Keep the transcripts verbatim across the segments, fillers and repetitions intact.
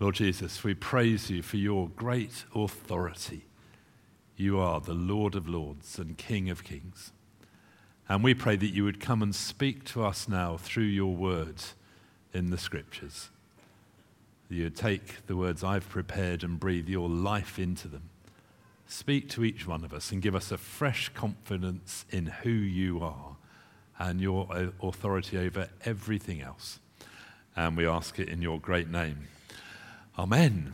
Lord Jesus, we praise you for your great authority. You are the Lord of Lords and King of Kings. And we pray that you would come and speak to us now through your words in the Scriptures. You would take the words I've prepared and breathe your life into them. Speak to each one of us and give us a fresh confidence in who you are and your authority over everything else. And we ask it in your great name. Amen.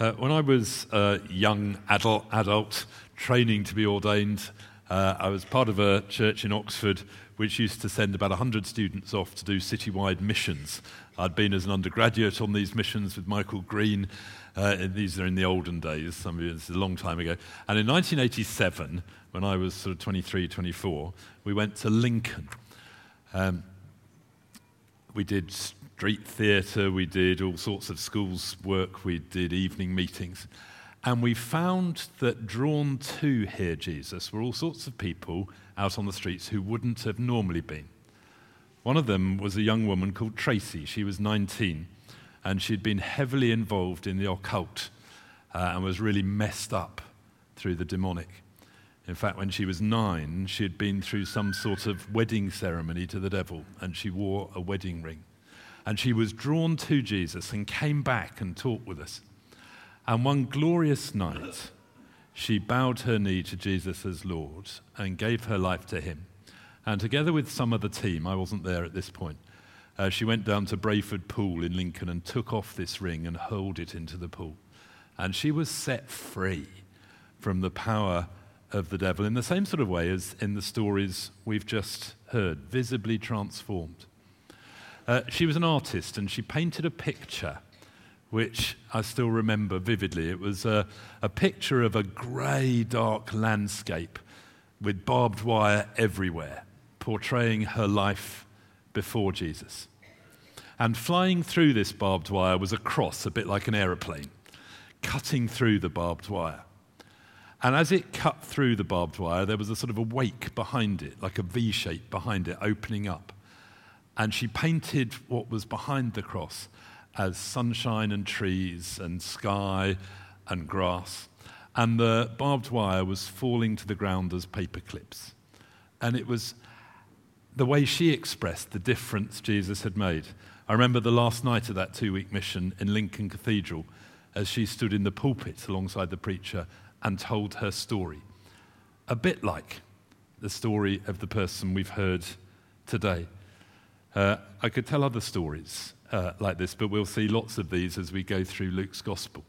Uh, when I was a young adult, adult training to be ordained, uh, I was part of a church in Oxford which used to send about one hundred students off to do citywide missions. I'd been as an undergraduate on these missions with Michael Green. Uh, these are in the olden days, some of you, this is a long time ago. And in nineteen eighty-seven, when I was sort of twenty-three, twenty-four, we went to Lincoln. Um, we did street theatre, we did all sorts of schools work, we did evening meetings. And we found that drawn to Hear Jesus were all sorts of people out on the streets who wouldn't have normally been. One of them was a young woman called Tracy. She was nineteen, and she'd been heavily involved in the occult uh, and was really messed up through the demonic. In fact, when she was nine, she had been through some sort of wedding ceremony to the devil, and she wore a wedding ring. And she was drawn to Jesus and came back and talked with us. And one glorious night, she bowed her knee to Jesus as Lord and gave her life to him. And together with some of the team, I wasn't there at this point, uh, she went down to Brayford Pool in Lincoln and took off this ring and hurled it into the pool. And she was set free from the power of the devil in the same sort of way as in the stories we've just heard, visibly transformed. Uh, she was an artist and she painted a picture which I still remember vividly. It was a, a picture of a grey, dark landscape with barbed wire everywhere, portraying her life before Jesus. And flying through this barbed wire was a cross, a bit like an aeroplane, cutting through the barbed wire. And as it cut through the barbed wire, there was a sort of a wake behind it, like a V-shape behind it, opening up. And she painted what was behind the cross as sunshine and trees and sky and grass. And the barbed wire was falling to the ground as paper clips. And it was the way she expressed the difference Jesus had made. I remember the last night of that two-week mission in Lincoln Cathedral as she stood in the pulpit alongside the preacher and told her story. A bit like the story of the person we've heard today. Uh, I could tell other stories Uh, like this, but we'll see lots of these as we go through Luke's Gospel.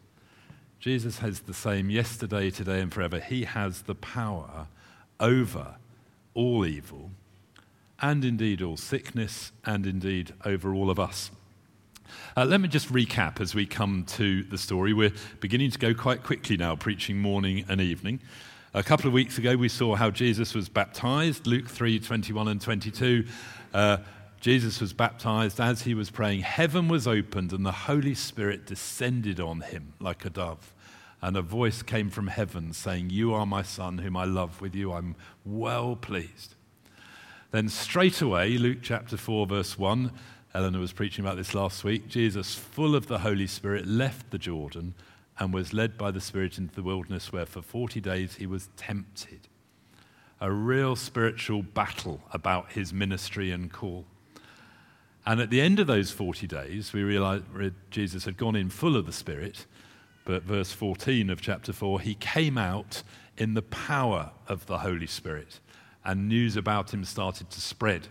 Jesus has the same yesterday, today, and forever. He has the power over all evil, and indeed all sickness, and indeed over all of us. Uh, let me just recap as we come to the story. We're beginning to go quite quickly now, preaching morning and evening. A couple of weeks ago, we saw how Jesus was baptized, Luke three, twenty-one and twenty-two. Uh, Jesus was baptized. As he was praying, heaven was opened and the Holy Spirit descended on him like a dove. And a voice came from heaven saying, "You are my son whom I love. With you I'm well pleased." Then straight away, Luke chapter four verse one, Eleanor was preaching about this last week, Jesus, full of the Holy Spirit, left the Jordan and was led by the Spirit into the wilderness where for forty days he was tempted. A real spiritual battle about his ministry and call. And at the end of those forty days, we realize Jesus had gone in full of the Spirit, but verse fourteen of chapter four, he came out in the power of the Holy Spirit, and news about him started to spread.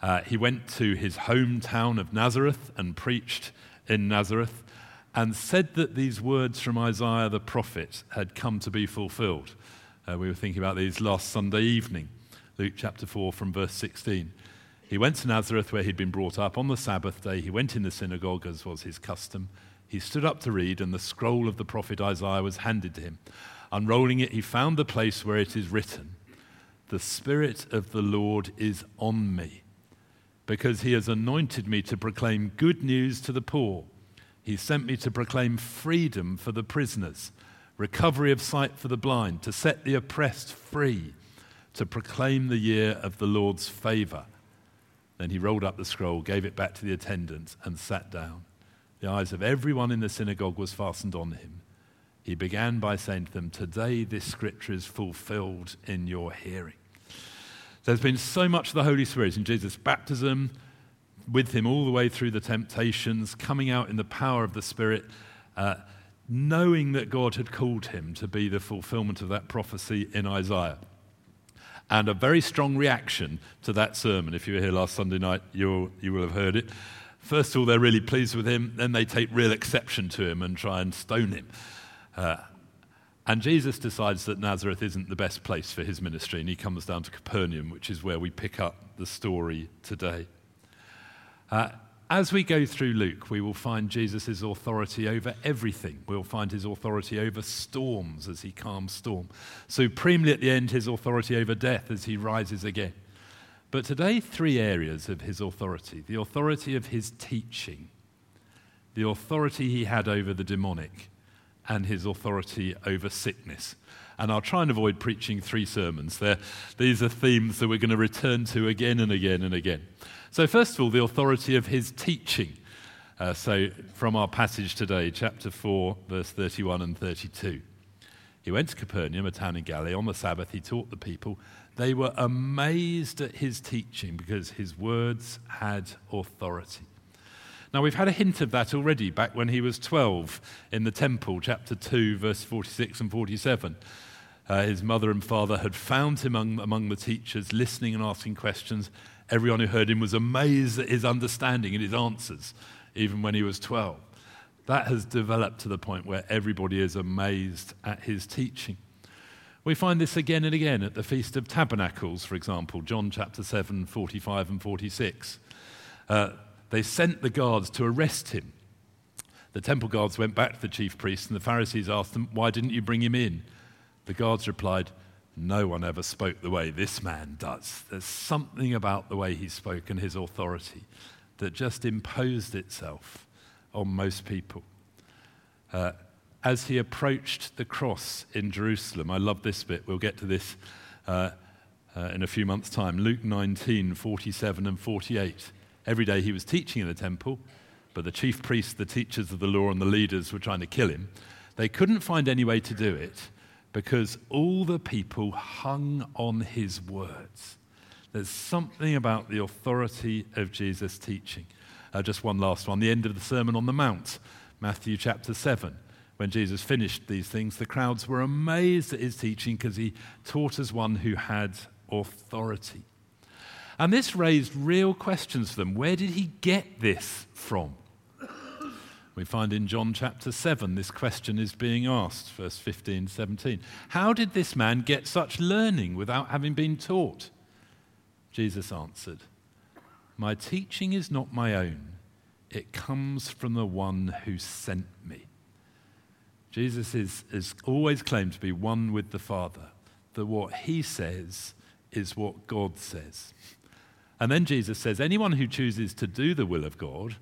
Uh, he went to his hometown of Nazareth and preached in Nazareth, and said that these words from Isaiah the prophet had come to be fulfilled. Uh, we were thinking about these last Sunday evening, Luke chapter four from verse sixteen. He went to Nazareth where he'd been brought up. On the Sabbath day, he went in the synagogue as was his custom. He stood up to read, and the scroll of the prophet Isaiah was handed to him. Unrolling it, he found the place where it is written, "The Spirit of the Lord is on me, because he has anointed me to proclaim good news to the poor. He sent me to proclaim freedom for the prisoners, recovery of sight for the blind, to set the oppressed free, to proclaim the year of the Lord's favor." Then he rolled up the scroll, gave it back to the attendant, and sat down. The eyes of everyone in the synagogue was fastened on him. He began by saying to them, "Today this scripture is fulfilled in your hearing." There's been so much of the Holy Spirit in Jesus' baptism, with him all the way through the temptations, coming out in the power of the Spirit, uh, knowing that God had called him to be the fulfillment of that prophecy in Isaiah. And a very strong reaction to that sermon. If you were here last Sunday night, you'll, you will have heard it. First of all, they're really pleased with him. Then they take real exception to him and try and stone him. Uh, and Jesus decides that Nazareth isn't the best place for his ministry, and he comes down to Capernaum, which is where we pick up the story today. Uh, as we go through Luke, we will find Jesus' authority over everything. We'll find his authority over storms as he calms storm. Supremely at the end, his authority over death as he rises again. But today, three areas of his authority. The authority of his teaching, the authority he had over the demonic, and his authority over sickness. And I'll try and avoid preaching three sermons. They're, these are themes that we're going to return to again and again and again. So first of all, the authority of his teaching. Uh, so from our passage today, chapter four, verse thirty-one and thirty-two. He went to Capernaum, a town in Galilee. On the Sabbath, he taught the people. They were amazed at his teaching because his words had authority. Now, we've had a hint of that already back when he was twelve in the temple, chapter two, verse forty-six and forty-seven. Uh, his mother and father had found him among, among the teachers, listening and asking questions. Everyone who heard him was amazed at his understanding and his answers, even when he was twelve. That has developed to the point where everybody is amazed at his teaching. We find this again and again at the Feast of Tabernacles, for example, John chapter seven, forty-five and forty-six. Uh, they sent the guards to arrest him. The temple guards went back to the chief priests, and the Pharisees asked them, "Why didn't you bring him in?" The guards replied, "No one ever spoke the way this man does." There's something about the way he spoke and his authority that just imposed itself on most people. Uh, as he approached the cross in Jerusalem, I love this bit. We'll get to this uh, uh, in a few months' time. Luke nineteen, forty-seven and forty-eight. Every day he was teaching in the temple, but the chief priests, the teachers of the law, and the leaders were trying to kill him. They couldn't find any way to do it, because all the people hung on his words. There's something about the authority of Jesus' teaching. Uh, just one last one, the end of the Sermon on the Mount, Matthew chapter seven. When Jesus finished these things, the crowds were amazed at his teaching because he taught as one who had authority. And this raised real questions for them. Where did he get this from? We find in John chapter seven, this question is being asked, verse fifteen, seventeen. How did this man get such learning without having been taught? Jesus answered, "My teaching is not my own. It comes from the one who sent me." Jesus is, is always claimed to be one with the Father, that what he says is what God says. And then Jesus says, "Anyone who chooses to do the will of God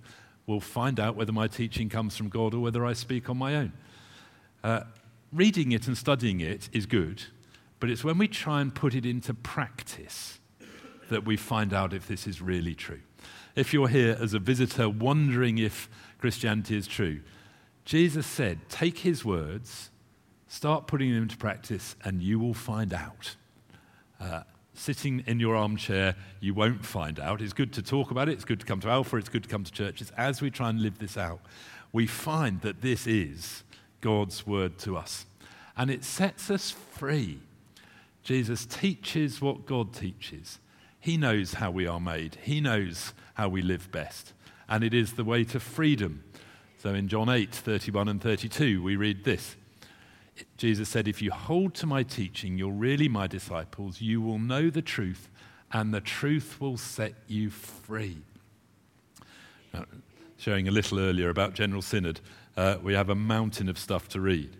we'll find out whether my teaching comes from God or whether I speak on my own." Uh, reading it and studying it is good, but it's when we try and put it into practice that we find out if this is really true. If you're here as a visitor wondering if Christianity is true, Jesus said, take his words, start putting them into practice, and you will find out. Uh, Sitting in your armchair, you won't find out. It's good to talk about it. It's good to come to Alpha. It's good to come to churches. As we try and live this out, we find that this is God's word to us. And it sets us free. Jesus teaches what God teaches. He knows how we are made. He knows how we live best. And it is the way to freedom. So in John eight, thirty-one and thirty-two, we read this. Jesus said, "If you hold to my teaching, you're really my disciples. You will know the truth, and the truth will set you free." Now, sharing a little earlier about General Synod, uh, we have a mountain of stuff to read.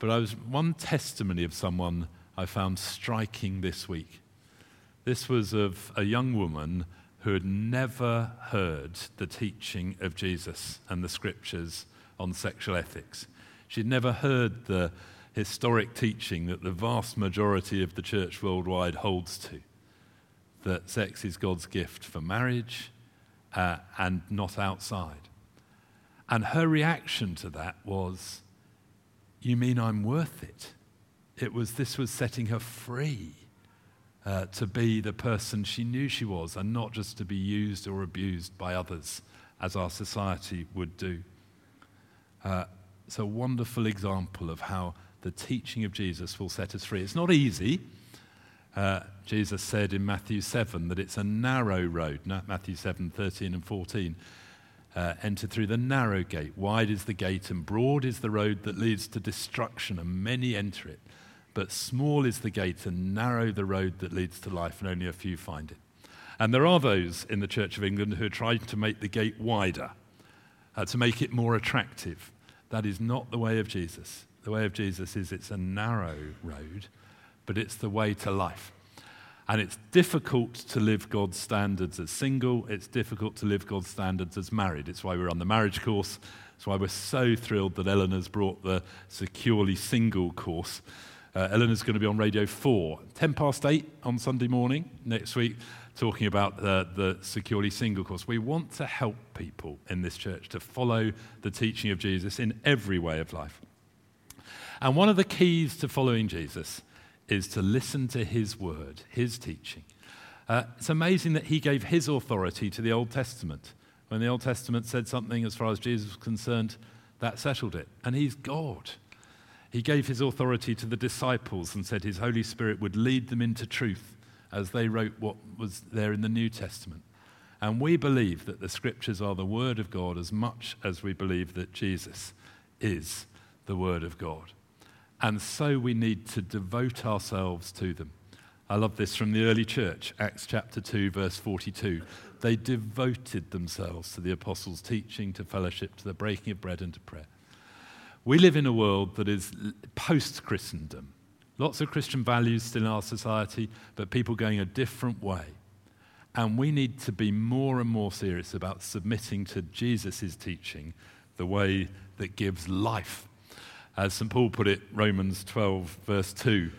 But I was one testimony of someone I found striking this week. This was of a young woman who had never heard the teaching of Jesus and the scriptures on sexual ethics. She'd never heard the historic teaching that the vast majority of the church worldwide holds to. that sex is God's gift for marriage uh, and not outside. And her reaction to that was, you mean I'm worth it? It was, this was setting her free uh, to be the person she knew she was, and not just to be used or abused by others as our society would do. Uh, it's a wonderful example of how the teaching of Jesus will set us free. It's not easy. Uh, Jesus said in Matthew seven that it's a narrow road, Matthew seven, thirteen and fourteen. Uh, enter through the narrow gate. Wide is the gate and broad is the road that leads to destruction, and many enter it. But small is the gate and narrow the road that leads to life, and only a few find it. And there are those in the Church of England who are trying to make the gate wider, uh, to make it more attractive. That is not the way of Jesus. The way of Jesus is, it's a narrow road, but it's the way to life. And it's difficult to live God's standards as single. It's difficult to live God's standards as married. It's why we're on the marriage course. It's why we're so thrilled that Eleanor's brought the Securely Single course. Uh, Eleanor's going to be on Radio four, ten past eight on Sunday morning next week, talking about the, the Securely Single course. We want to help people in this church to follow the teaching of Jesus in every way of life. And one of the keys to following Jesus is to listen to his word, his teaching. Uh, it's amazing that he gave his authority to the Old Testament. When the Old Testament said something, as far as Jesus was concerned, that settled it. And he's God. He gave his authority to the disciples and said his Holy Spirit would lead them into truth as they wrote what was there in the New Testament. And we believe that the Scriptures are the word of God as much as we believe that Jesus is the word of God. And so we need to devote ourselves to them. I love this from the early church, Acts chapter two, verse forty-two. They devoted themselves to the apostles' teaching, to fellowship, to the breaking of bread and to prayer. We live in a world that is post-Christendom. Lots of Christian values still in our society, but people going a different way. And we need to be more and more serious about submitting to Jesus' teaching, the way that gives life. As Saint Paul put it, Romans twelve, verse two,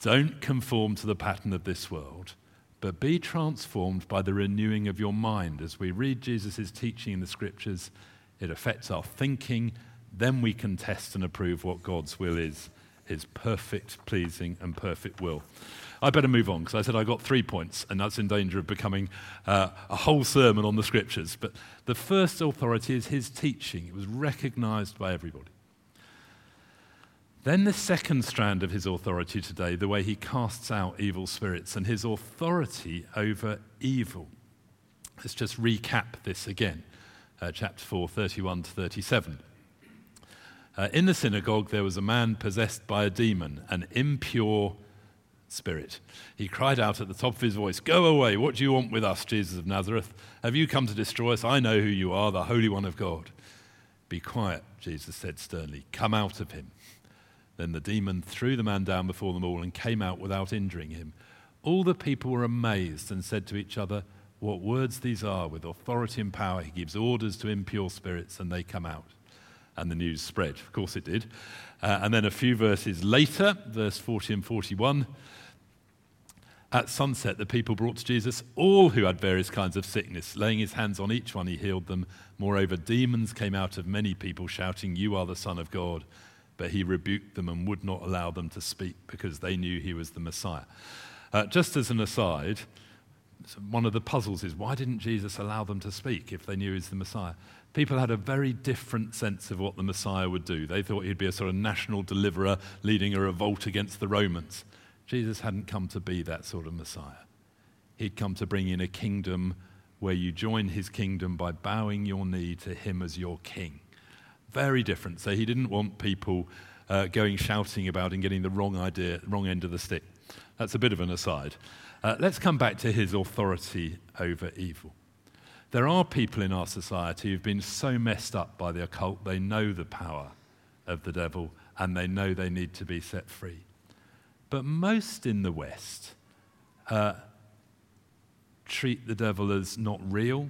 don't conform to the pattern of this world, but be transformed by the renewing of your mind. As we read Jesus' teaching in the Scriptures, it affects our thinking. Then we can test and approve what God's will is, his perfect, pleasing and perfect will. I better move on, because I said I got three points, and that's in danger of becoming uh, a whole sermon on the Scriptures. But the first authority is his teaching. It was recognized by everybody. Then the second strand of his authority today, the way he casts out evil spirits and his authority over evil. Let's just recap this again, uh, chapter four, thirty-one to thirty-seven. Uh, in the synagogue there was a man possessed by a demon, an impure spirit. He cried out at the top of his voice, "Go away, what do you want with us, Jesus of Nazareth? Have you come to destroy us? I know who you are, the Holy One of God." "Be quiet," Jesus said sternly, "come out of him." Then the demon threw the man down before them all and came out without injuring him. All the people were amazed and said to each other, "What words these are! With authority and power he gives orders to impure spirits and they come out." And the news spread. Of course it did. Uh, and then a few verses later, verse forty and forty-one, at sunset the people brought to Jesus all who had various kinds of sickness. Laying his hands on each one he healed them. Moreover, demons came out of many people shouting, "You are the Son of God." But he rebuked them and would not allow them to speak, because they knew he was the Messiah. Uh, just as an aside, one of the puzzles is, why didn't Jesus allow them to speak if they knew he's the Messiah? People had a very different sense of what the Messiah would do. They thought he'd be a sort of national deliverer leading a revolt against the Romans. Jesus hadn't come to be that sort of Messiah. He'd come to bring in a kingdom where you join his kingdom by bowing your knee to him as your king. Very different. So he didn't want people uh, going shouting about and getting the wrong idea, wrong end of the stick. That's a bit of an aside. Uh, let's come back to his authority over evil. There are people in our society who've been so messed up by the occult, they know the power of the devil and they know they need to be set free. But most in the West uh, treat the devil as not real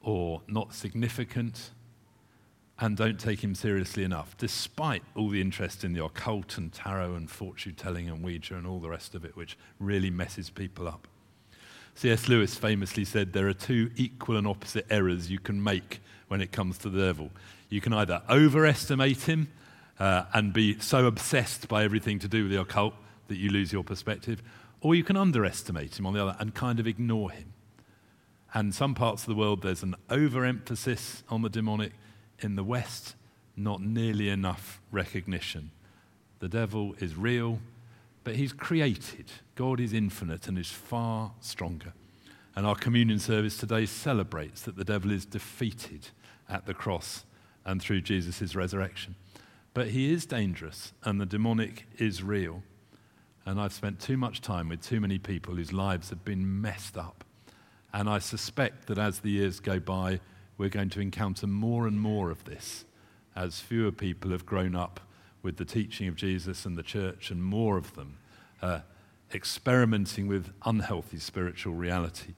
or not significant, and don't take him seriously enough, despite all the interest in the occult and tarot and fortune-telling and Ouija and all the rest of it, which really messes people up. C S Lewis famously said there are two equal and opposite errors you can make when it comes to the devil. You can either overestimate him uh, and be so obsessed by everything to do with the occult that you lose your perspective, or you can underestimate him on the other and kind of ignore him. And some parts of the world, there's an overemphasis on the demonic. In the West, not nearly enough recognition. The devil is real, but he's created. God is infinite and is far stronger. And our communion service today celebrates that the devil is defeated at the cross and through Jesus' resurrection. But he is dangerous, and the demonic is real. And I've spent too much time with too many people whose lives have been messed up. And I suspect that as the years go by, we're going to encounter more and more of this as fewer people have grown up with the teaching of Jesus and the church, and more of them uh, experimenting with unhealthy spiritual reality.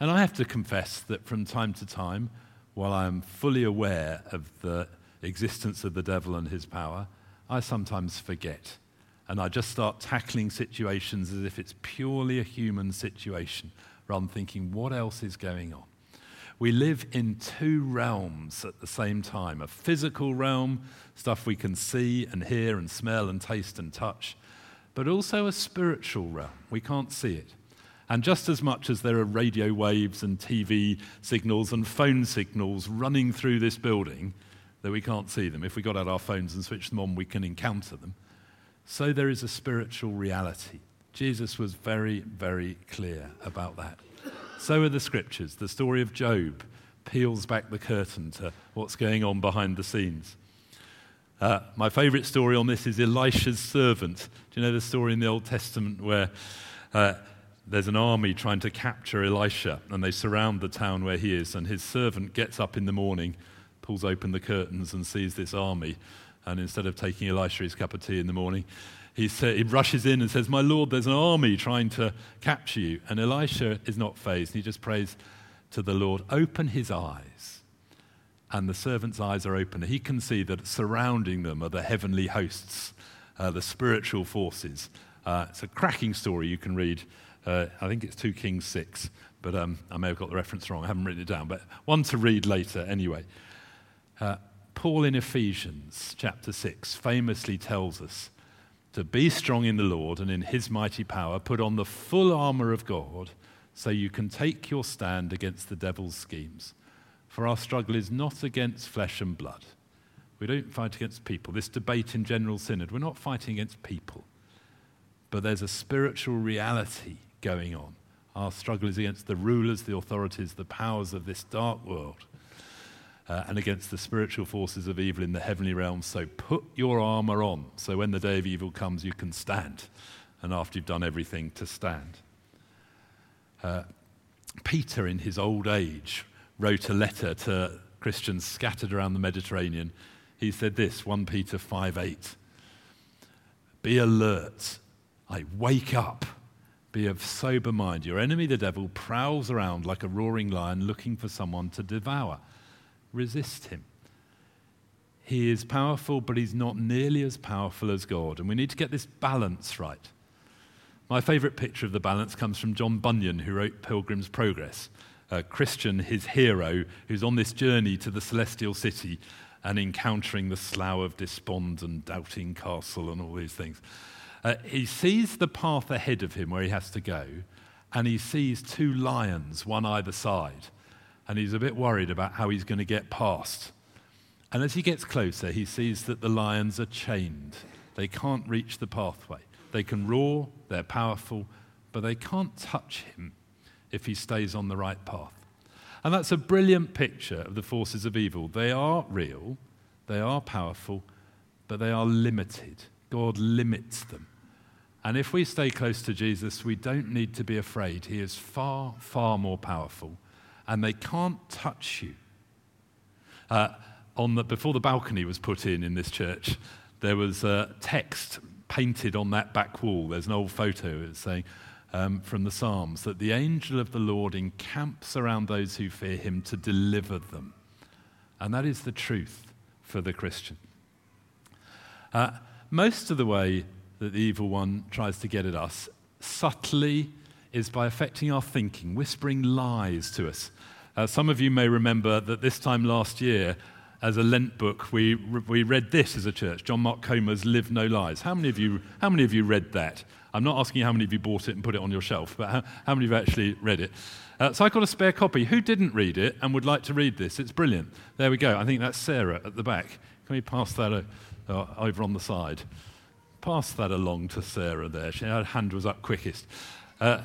And I have to confess that from time to time, while I am fully aware of the existence of the devil and his power, I sometimes forget. And I just start tackling situations as if it's purely a human situation, rather than thinking, what else is going on? We live in two realms at the same time, a physical realm, stuff we can see and hear and smell and taste and touch, but also a spiritual realm. We can't see it. And just as much as there are radio waves and T V signals and phone signals running through this building that we can't see them, if we got out our phones and switched them on, we can encounter them, so there is a spiritual reality. Jesus was very, very clear about that. So are the scriptures. The story of Job peels back the curtain to what's going on behind the scenes. Uh, my favourite story on this is Elisha's servant. Do you know the story in the Old Testament where uh, there's an army trying to capture Elisha, and they surround the town where he is, and his servant gets up in the morning, pulls open the curtains and sees this army, and instead of taking Elisha his cup of tea in the morning, He, sa- he rushes in and says, "My Lord, there's an army trying to capture you." And Elisha is not fazed. He just prays to the Lord, open his eyes. And the servant's eyes are open. He can see that surrounding them are the heavenly hosts, uh, the spiritual forces. Uh, it's a cracking story you can read. Uh, I think it's two Kings six, but um, I may have got the reference wrong. I haven't written it down, but one to read later anyway. Uh, Paul in Ephesians chapter six famously tells us, to be strong in the Lord and in his mighty power, put on the full armour of God so you can take your stand against the devil's schemes. For our struggle is not against flesh and blood. We don't fight against people. This debate in General Synod, we're not fighting against people. But there's a spiritual reality going on. Our struggle is against the rulers, the authorities, the powers of this dark world, Uh, and against the spiritual forces of evil in the heavenly realms. So put your armour on, so when the day of evil comes, you can stand, and after you've done everything, to stand. Uh, Peter, in his old age, wrote a letter to Christians scattered around the Mediterranean. He said this, First Peter five eight, "Be alert, I wake up, be of sober mind. Your enemy, the devil, prowls around like a roaring lion looking for someone to devour. Resist him. He is powerful, but he's not nearly as powerful as God." And we need to get this balance right. My favourite picture of the balance comes from John Bunyan, who wrote Pilgrim's Progress. A Christian, his hero, who's on this journey to the celestial city and encountering the Slough of Despond and Doubting Castle and all these things. Uh, he sees the path ahead of him where he has to go, and he sees two lions, one either side. And he's a bit worried about how he's going to get past. And as he gets closer, he sees that the lions are chained. They can't reach the pathway. They can roar, they're powerful, but they can't touch him if he stays on the right path. And that's a brilliant picture of the forces of evil. They are real, they are powerful, but they are limited. God limits them. And if we stay close to Jesus, we don't need to be afraid. He is far, far more powerful. And they can't touch you. Uh, on the, before the balcony was put in in this church, there was a text painted on that back wall. There's an old photo. It's saying um, from the Psalms that the angel of the Lord encamps around those who fear him to deliver them. And that is the truth for the Christian. Uh, most of the way that the evil one tries to get at us subtly is by affecting our thinking, whispering lies to us. Uh, some of you may remember that this time last year, as a Lent book, we we read this as a church, John Mark Comer's Live No Lies. How many of you How many of you read that? I'm not asking how many of you bought it and put it on your shelf, but how, how many of you actually read it? Uh, so I got a spare copy. Who didn't read it and would like to read this? It's brilliant. There we go. I think that's Sarah at the back. Can we pass that o- uh, over on the side? Pass that along to Sarah there. She, her hand was up quickest. Uh,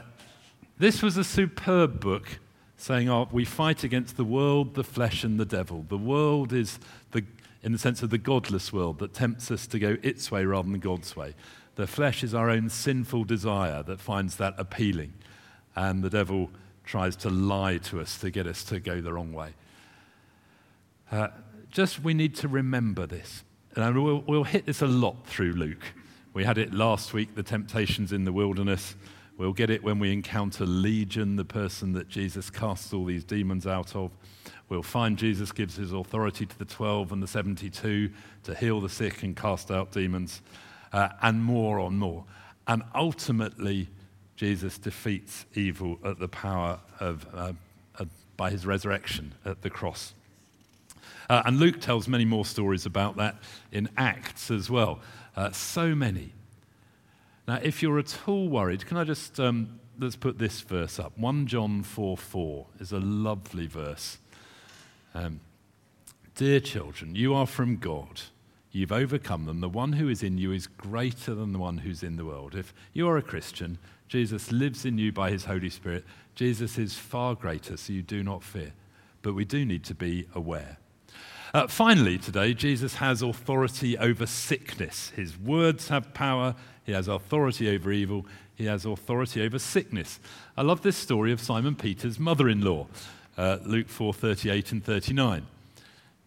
this was a superb book saying, oh, we fight against the world, the flesh, and the devil. The world is, the, in the sense of the godless world, that tempts us to go its way rather than God's way. The flesh is our own sinful desire that finds that appealing. And the devil tries to lie to us to get us to go the wrong way. Uh, just we need to remember this. And we'll, we'll hit this a lot through Luke. We had it last week, the temptations in the wilderness. We'll get it when we encounter Legion, the person that Jesus casts all these demons out of. We'll find Jesus gives his authority to the twelve and the seventy-two to heal the sick and cast out demons, uh, and more on more. And ultimately, Jesus defeats evil at the power of uh, uh, by his resurrection at the cross. Uh, and Luke tells many more stories about that in Acts as well. Uh, so many. Now, if you're at all worried, can I just, um, let's put this verse up. First John four four is a lovely verse. Um, Dear children, you are from God. You've overcome them. The one who is in you is greater than the one who's in the world. If you are a Christian, Jesus lives in you by his Holy Spirit. Jesus is far greater, so you do not fear. But we do need to be aware. Uh, finally, today, Jesus has authority over sickness. His words have power. He has authority over evil. He has authority over sickness. I love this story of Simon Peter's mother-in-law, uh, Luke four thirty-eight and thirty-nine.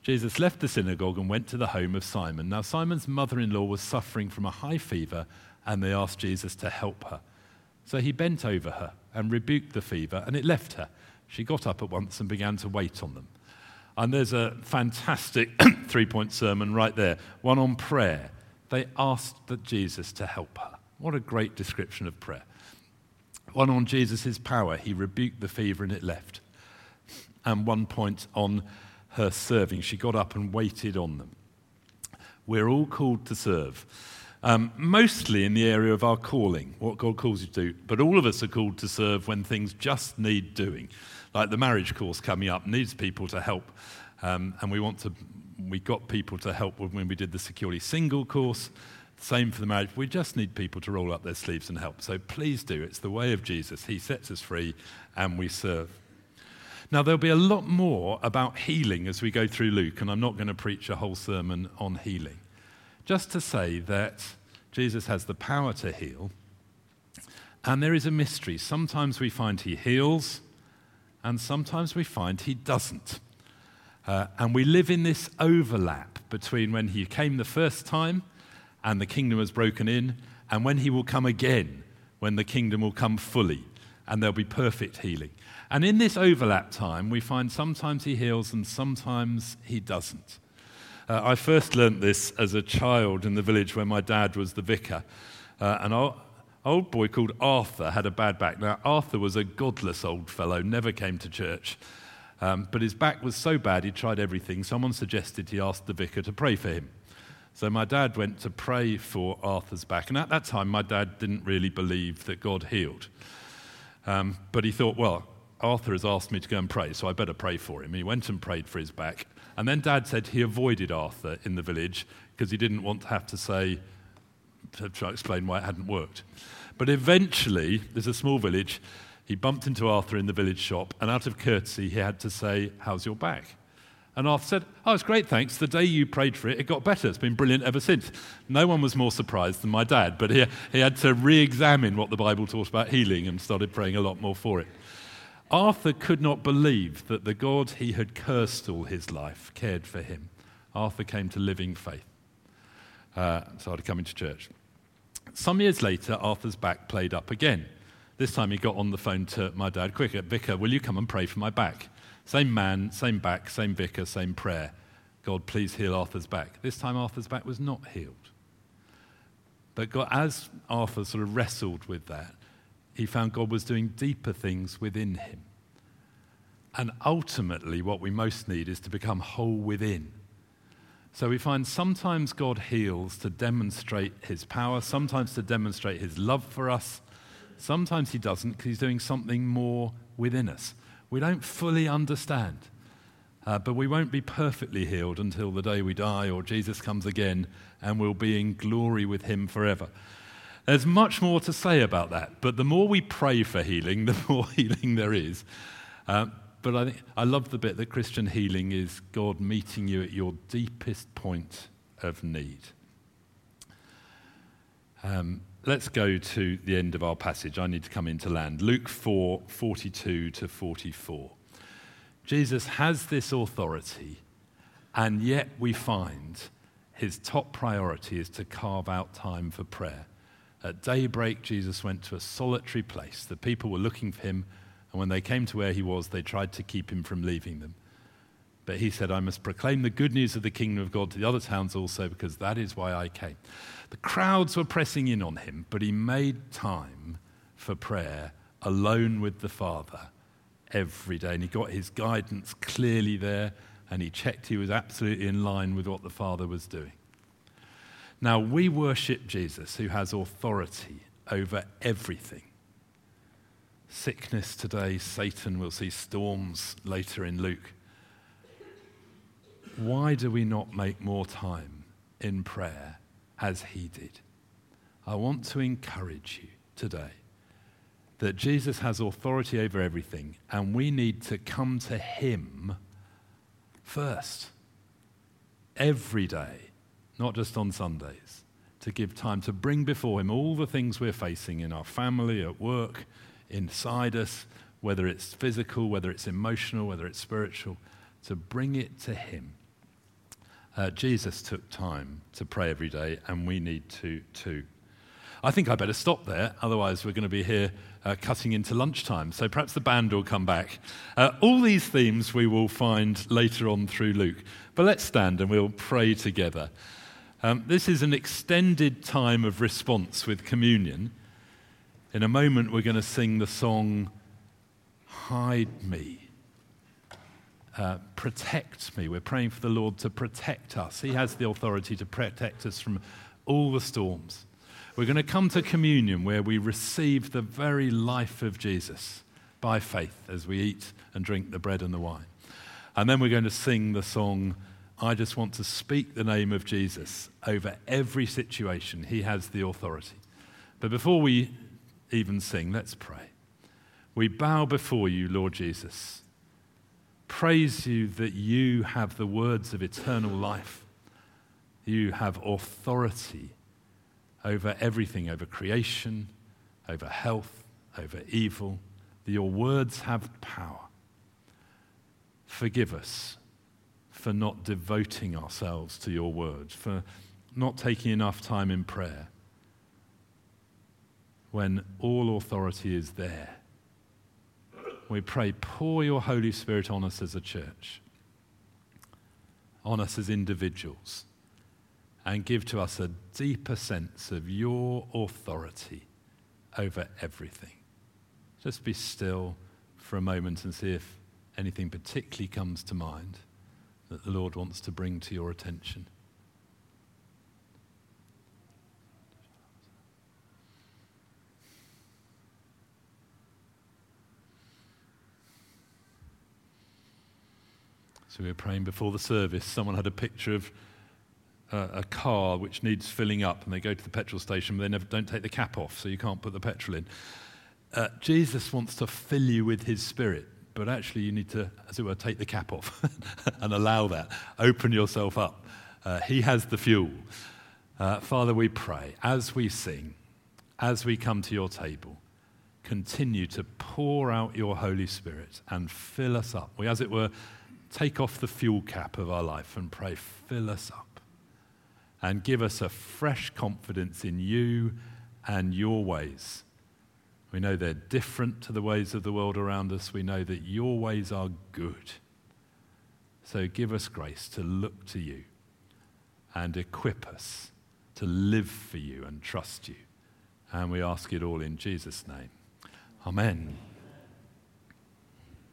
Jesus left the synagogue and went to the home of Simon. Now, Simon's mother-in-law was suffering from a high fever, and they asked Jesus to help her. So he bent over her and rebuked the fever, and it left her. She got up at once and began to wait on them. And there's a fantastic three-point sermon right there, one on prayer. They asked that Jesus to help her. What a great description of prayer. One on Jesus' power. He rebuked the fever and it left. And one point on her serving. She got up and waited on them. We're all called to serve, um, mostly in the area of our calling, what God calls you to do. But all of us are called to serve when things just need doing. Like the marriage course coming up needs people to help, um, and we want to. We got people to help when we did the Securely Single course. Same for the marriage. We just need people to roll up their sleeves and help. So please do. It's the way of Jesus. He sets us free, and we serve. Now there'll be a lot more about healing as we go through Luke, and I'm not going to preach a whole sermon on healing. Just to say that Jesus has the power to heal, and there is a mystery. Sometimes we find he heals. And sometimes we find he doesn't. Uh, and we live in this overlap between when he came the first time and the kingdom has broken in, and when he will come again, when the kingdom will come fully, and there'll be perfect healing. And in this overlap time, we find sometimes he heals and sometimes he doesn't. Uh, I first learnt this as a child in the village where my dad was the vicar. Uh, and I'll... Old boy called Arthur had a bad back. Now, Arthur was a godless old fellow, never came to church. Um, but his back was so bad, he tried everything. Someone suggested he asked the vicar to pray for him. So my dad went to pray for Arthur's back. And at that time, my dad didn't really believe that God healed. Um, but he thought, well, Arthur has asked me to go and pray, so I better pray for him. He went and prayed for his back. And then Dad said he avoided Arthur in the village because he didn't want to have to say, to try to explain why it hadn't worked. But eventually, there's a small village, he bumped into Arthur in the village shop, and out of courtesy, he had to say, how's your back? And Arthur said, oh, it's great, thanks. The day you prayed for it, it got better. It's been brilliant ever since. No one was more surprised than my dad, but he, he had to re-examine what the Bible taught about healing and started praying a lot more for it. Arthur could not believe that the God he had cursed all his life cared for him. Arthur came to living faith. Uh, started coming to church. Some years later, Arthur's back played up again. This time he got on the phone to my dad quicker. Vicar, will you come and pray for my back? Same man, same back, same vicar, same prayer. God, please heal Arthur's back. This time Arthur's back was not healed. But God, as Arthur sort of wrestled with that, he found God was doing deeper things within him. And ultimately, what we most need is to become whole within. So we find sometimes God heals to demonstrate his power, sometimes to demonstrate his love for us. Sometimes he doesn't because he's doing something more within us. We don't fully understand, uh, but we won't be perfectly healed until the day we die or Jesus comes again and we'll be in glory with him forever. There's much more to say about that, but the more we pray for healing, the more healing there is. Uh, but I think I love the bit that Christian healing is God meeting you at your deepest point of need. Um, let's go to the end of our passage. I need to come into land. Luke four, forty-two to forty-four. Jesus has this authority, and yet we find his top priority is to carve out time for prayer. At daybreak, Jesus went to a solitary place. The people were looking for him, and when they came to where he was, they tried to keep him from leaving them. But he said, I must proclaim the good news of the kingdom of God to the other towns also, because that is why I came. The crowds were pressing in on him, but he made time for prayer alone with the Father every day. And he got his guidance clearly there, and he checked he was absolutely in line with what the Father was doing. Now, we worship Jesus, who has authority over everything. Sickness today, Satan, we'll see storms later in Luke. Why do we not make more time in prayer as he did? I want to encourage you today that Jesus has authority over everything, and we need to come to him first, every day. Not just on Sundays, to give time to bring before him all the things we're facing in our family, at work, inside us, whether it's physical, whether it's emotional, whether it's spiritual, to bring it to him. Uh, Jesus took time to pray every day, and we need to too. I think I better stop there, otherwise we're going to be here uh, cutting into lunchtime, so perhaps the band will come back. Uh, all these themes we will find later on through Luke, but let's stand and we'll pray together. Um, this is an extended time of response with communion. In a moment, we're going to sing the song, Hide Me, uh, Protect Me. We're praying for the Lord to protect us. He has the authority to protect us from all the storms. We're going to come to communion where we receive the very life of Jesus by faith as we eat and drink the bread and the wine. And then we're going to sing the song, I just want to speak the name of Jesus over every situation. He has the authority. But before we even sing, let's pray. We bow before you, Lord Jesus. Praise you that you have the words of eternal life. You have authority over everything, over creation, over health, over evil. That your words have power. Forgive us for not devoting ourselves to your words, for not taking enough time in prayer, when all authority is there. We pray, pour your Holy Spirit on us as a church, on us as individuals, and give to us a deeper sense of your authority over everything. Just be still for a moment and see if anything particularly comes to mind that the Lord wants to bring to your attention. So we were praying before the service. Someone had a picture of uh, a car which needs filling up, and they go to the petrol station, but they never don't take the cap off, so you can't put the petrol in. Uh, Jesus wants to fill you with his Spirit. But actually you need to, as it were, take the cap off and allow that. Open yourself up. Uh, he has the fuel. Uh, Father, we pray, as we sing, as we come to your table, continue to pour out your Holy Spirit and fill us up. We, as it were, take off the fuel cap of our life and pray, fill us up and give us a fresh confidence in you and your ways. We know they're different to the ways of the world around us. We know that your ways are good. So give us grace to look to you and equip us to live for you and trust you. And we ask it all in Jesus' name. Amen.